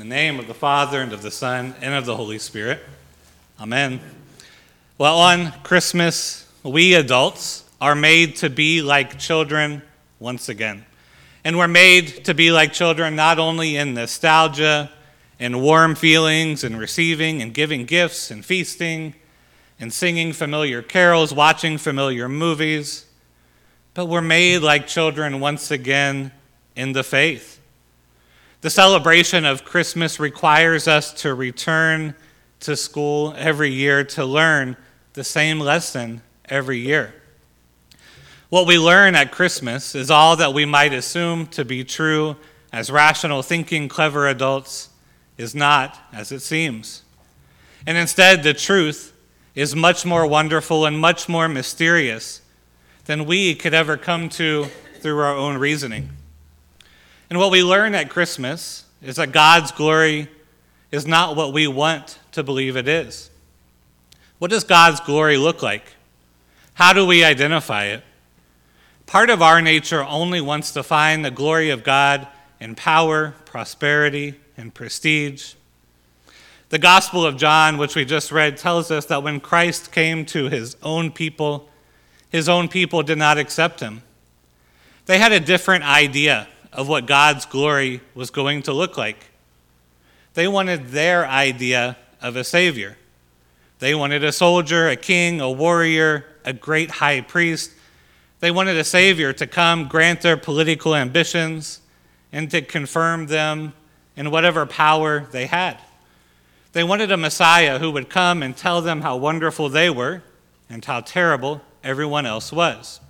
In the name of the Father, and of the Son, and of the Holy Spirit. Amen. Well, on Christmas, we adults are made to be like children once again. And we're made to be like children not only in nostalgia, and warm feelings, and receiving, and giving gifts, and feasting, and singing familiar carols, watching familiar movies, but we're made like children once again in the faith. The celebration of Christmas requires us to return to school every year to learn the same lesson every year. What we learn at Christmas is all that we might assume to be true as rational thinking, clever adults is not as it seems. And instead, the truth is much more wonderful and much more mysterious than we could ever come to through our own reasoning. And what we learn at Christmas is that God's glory is not what we want to believe it is. What does God's glory look like? How do we identify it? Part of our nature only wants to find the glory of God in power, prosperity, and prestige. The Gospel of John, which we just read, tells us that when Christ came to his own people did not accept him. They had a different idea of what God's glory was going to look like. They wanted their idea of a savior. They wanted a soldier, a king, a warrior, a great high priest. They wanted a savior to come grant their political ambitions and to confirm them in whatever power they had. They wanted a Messiah who would come and tell them how wonderful they were and how terrible everyone else was.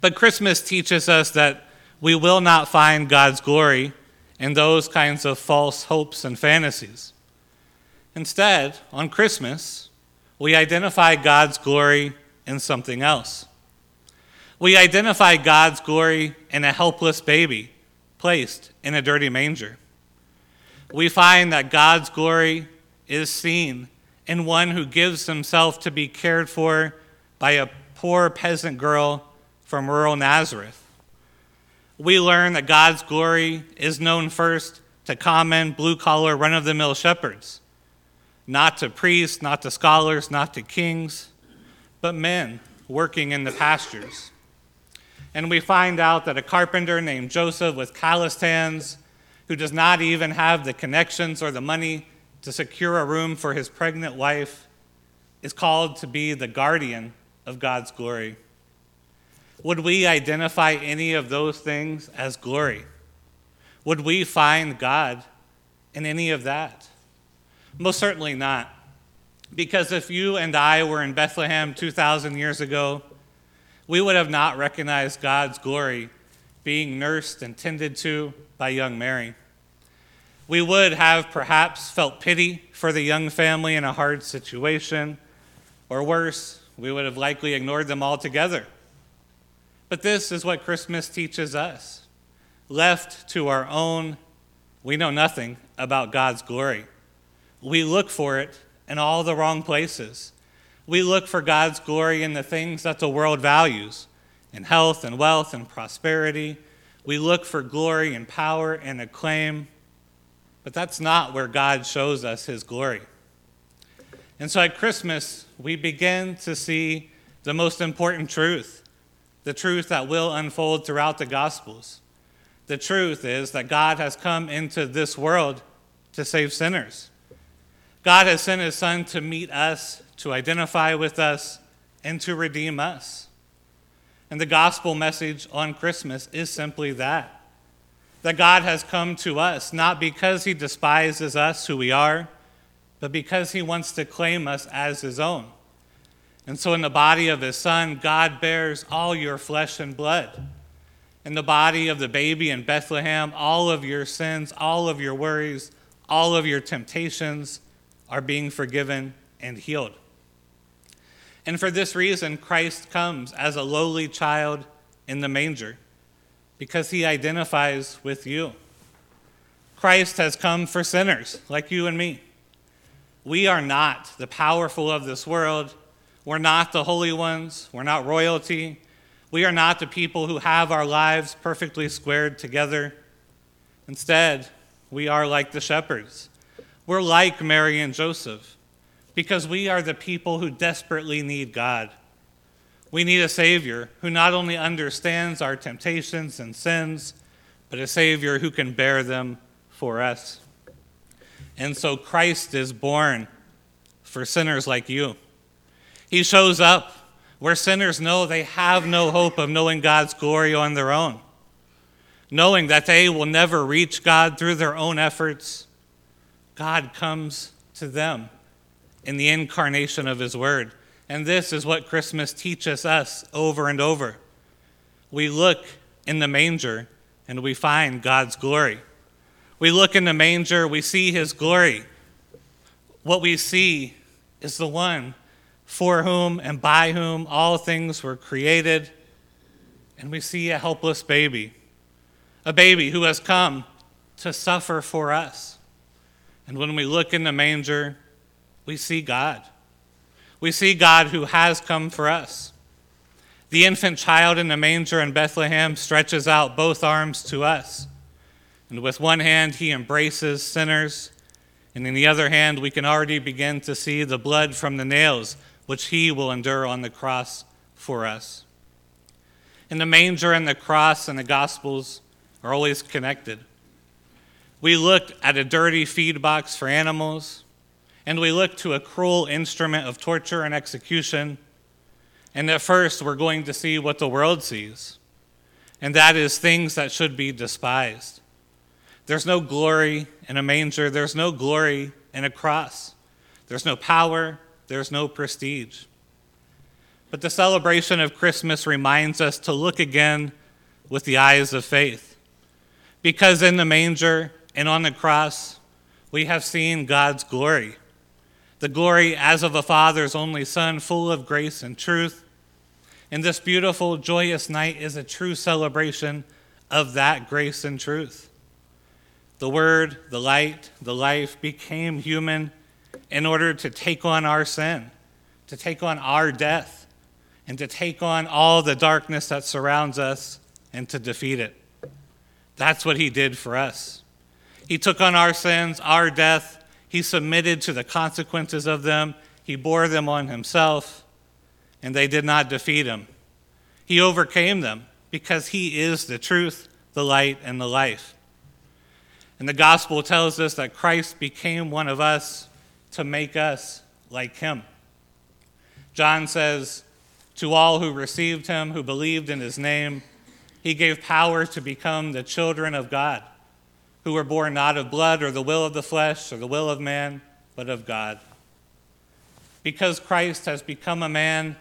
But Christmas teaches us that we will not find God's glory in those kinds of false hopes and fantasies. Instead, on Christmas, we identify God's glory in something else. We identify God's glory in a helpless baby placed in a dirty manger. We find that God's glory is seen in one who gives himself to be cared for by a poor peasant girl from rural Nazareth. We learn that God's glory is known first to common, blue-collar, run-of-the-mill shepherds, not to priests, not to scholars, not to kings, but men working in the pastures. And we find out that a carpenter named Joseph with calloused hands, who does not even have the connections or the money to secure a room for his pregnant wife, is called to be the guardian of God's glory. Would we identify any of those things as glory? Would we find God in any of that? Most certainly not. Because if you and I were in Bethlehem 2,000 years ago, we would have not recognized God's glory being nursed and tended to by young Mary. We would have perhaps felt pity for the young family in a hard situation, or worse, we would have likely ignored them altogether. But this is what Christmas teaches us. Left to our own, we know nothing about God's glory. We look for it in all the wrong places. We look for God's glory in the things that the world values, in health and wealth and prosperity. We look for glory and power and acclaim, but that's not where God shows us his glory. And so at Christmas, we begin to see the most important truth, the truth that will unfold throughout the Gospels. The truth is that God has come into this world to save sinners. God has sent his Son to meet us, to identify with us, and to redeem us. And the gospel message on Christmas is simply that, that God has come to us, not because he despises us, who we are, but because he wants to claim us as his own. And so in the body of his Son, God bears all your flesh and blood. In the body of the baby in Bethlehem, all of your sins, all of your worries, all of your temptations are being forgiven and healed. And for this reason, Christ comes as a lowly child in the manger, because he identifies with you. Christ has come for sinners like you and me. We are not the powerful of this world. We're not the holy ones. We're not royalty. We are not the people who have our lives perfectly squared together. Instead, We are like the shepherds. We're like Mary and Joseph because we are the people who desperately need God. We need a Savior who not only understands our temptations and sins, but a Savior who can bear them for us. And so Christ is born for sinners like you. He shows up where sinners know they have no hope of knowing God's glory on their own, knowing that they will never reach God through their own efforts. God comes to them in the incarnation of his word. And this is what Christmas teaches us over and over. We look in the manger and we find God's glory. We look in the manger, we see his glory. What we see is the one for whom and by whom all things were created. And we see a helpless baby, a baby who has come to suffer for us. And when we look in the manger, we see God. We see God who has come for us. The infant child in the manger in Bethlehem stretches out both arms to us. And with one hand, he embraces sinners. And in the other hand, we can already begin to see the blood from the nails, which he will endure on the cross for us. And the manger and the cross and the Gospels are always connected. We looked at a dirty feed box for animals, and we look to a cruel instrument of torture and execution. And at first, we're going to see what the world sees, and that is things that should be despised. There's no glory in a manger. There's no glory in a cross. There's no power. There's no prestige. But the celebration of Christmas reminds us to look again with the eyes of faith, because in the manger and on the cross, we have seen God's glory, the glory as of a father's only son, full of grace and truth. And this beautiful, joyous night is a true celebration of that grace and truth. The Word, the light, the life became human in order to take on our sin, to take on our death, and to take on all the darkness that surrounds us and to defeat it. That's what he did for us. He took on our sins, our death. He submitted to the consequences of them. He bore them on himself, and they did not defeat him. He overcame them because he is the truth, the light, and the life. And the gospel tells us that Christ became one of us to make us like him. John says, "To all who received him, who believed in his name, he gave power to become the children of God, who were born not of blood or the will of the flesh or the will of man, but of God." Because Christ has become a man,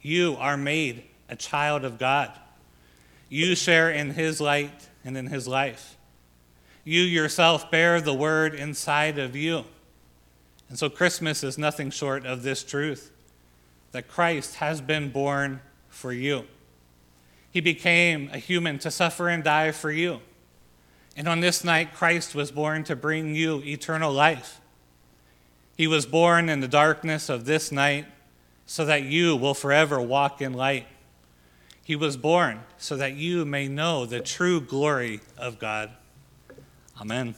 you are made a child of God. You share in his light and in his life. You yourself bear the word inside of you. And so Christmas is nothing short of this truth, that Christ has been born for you. He became a human to suffer and die for you. And on this night, Christ was born to bring you eternal life. He was born in the darkness of this night so that you will forever walk in light. He was born so that you may know the true glory of God. Amen.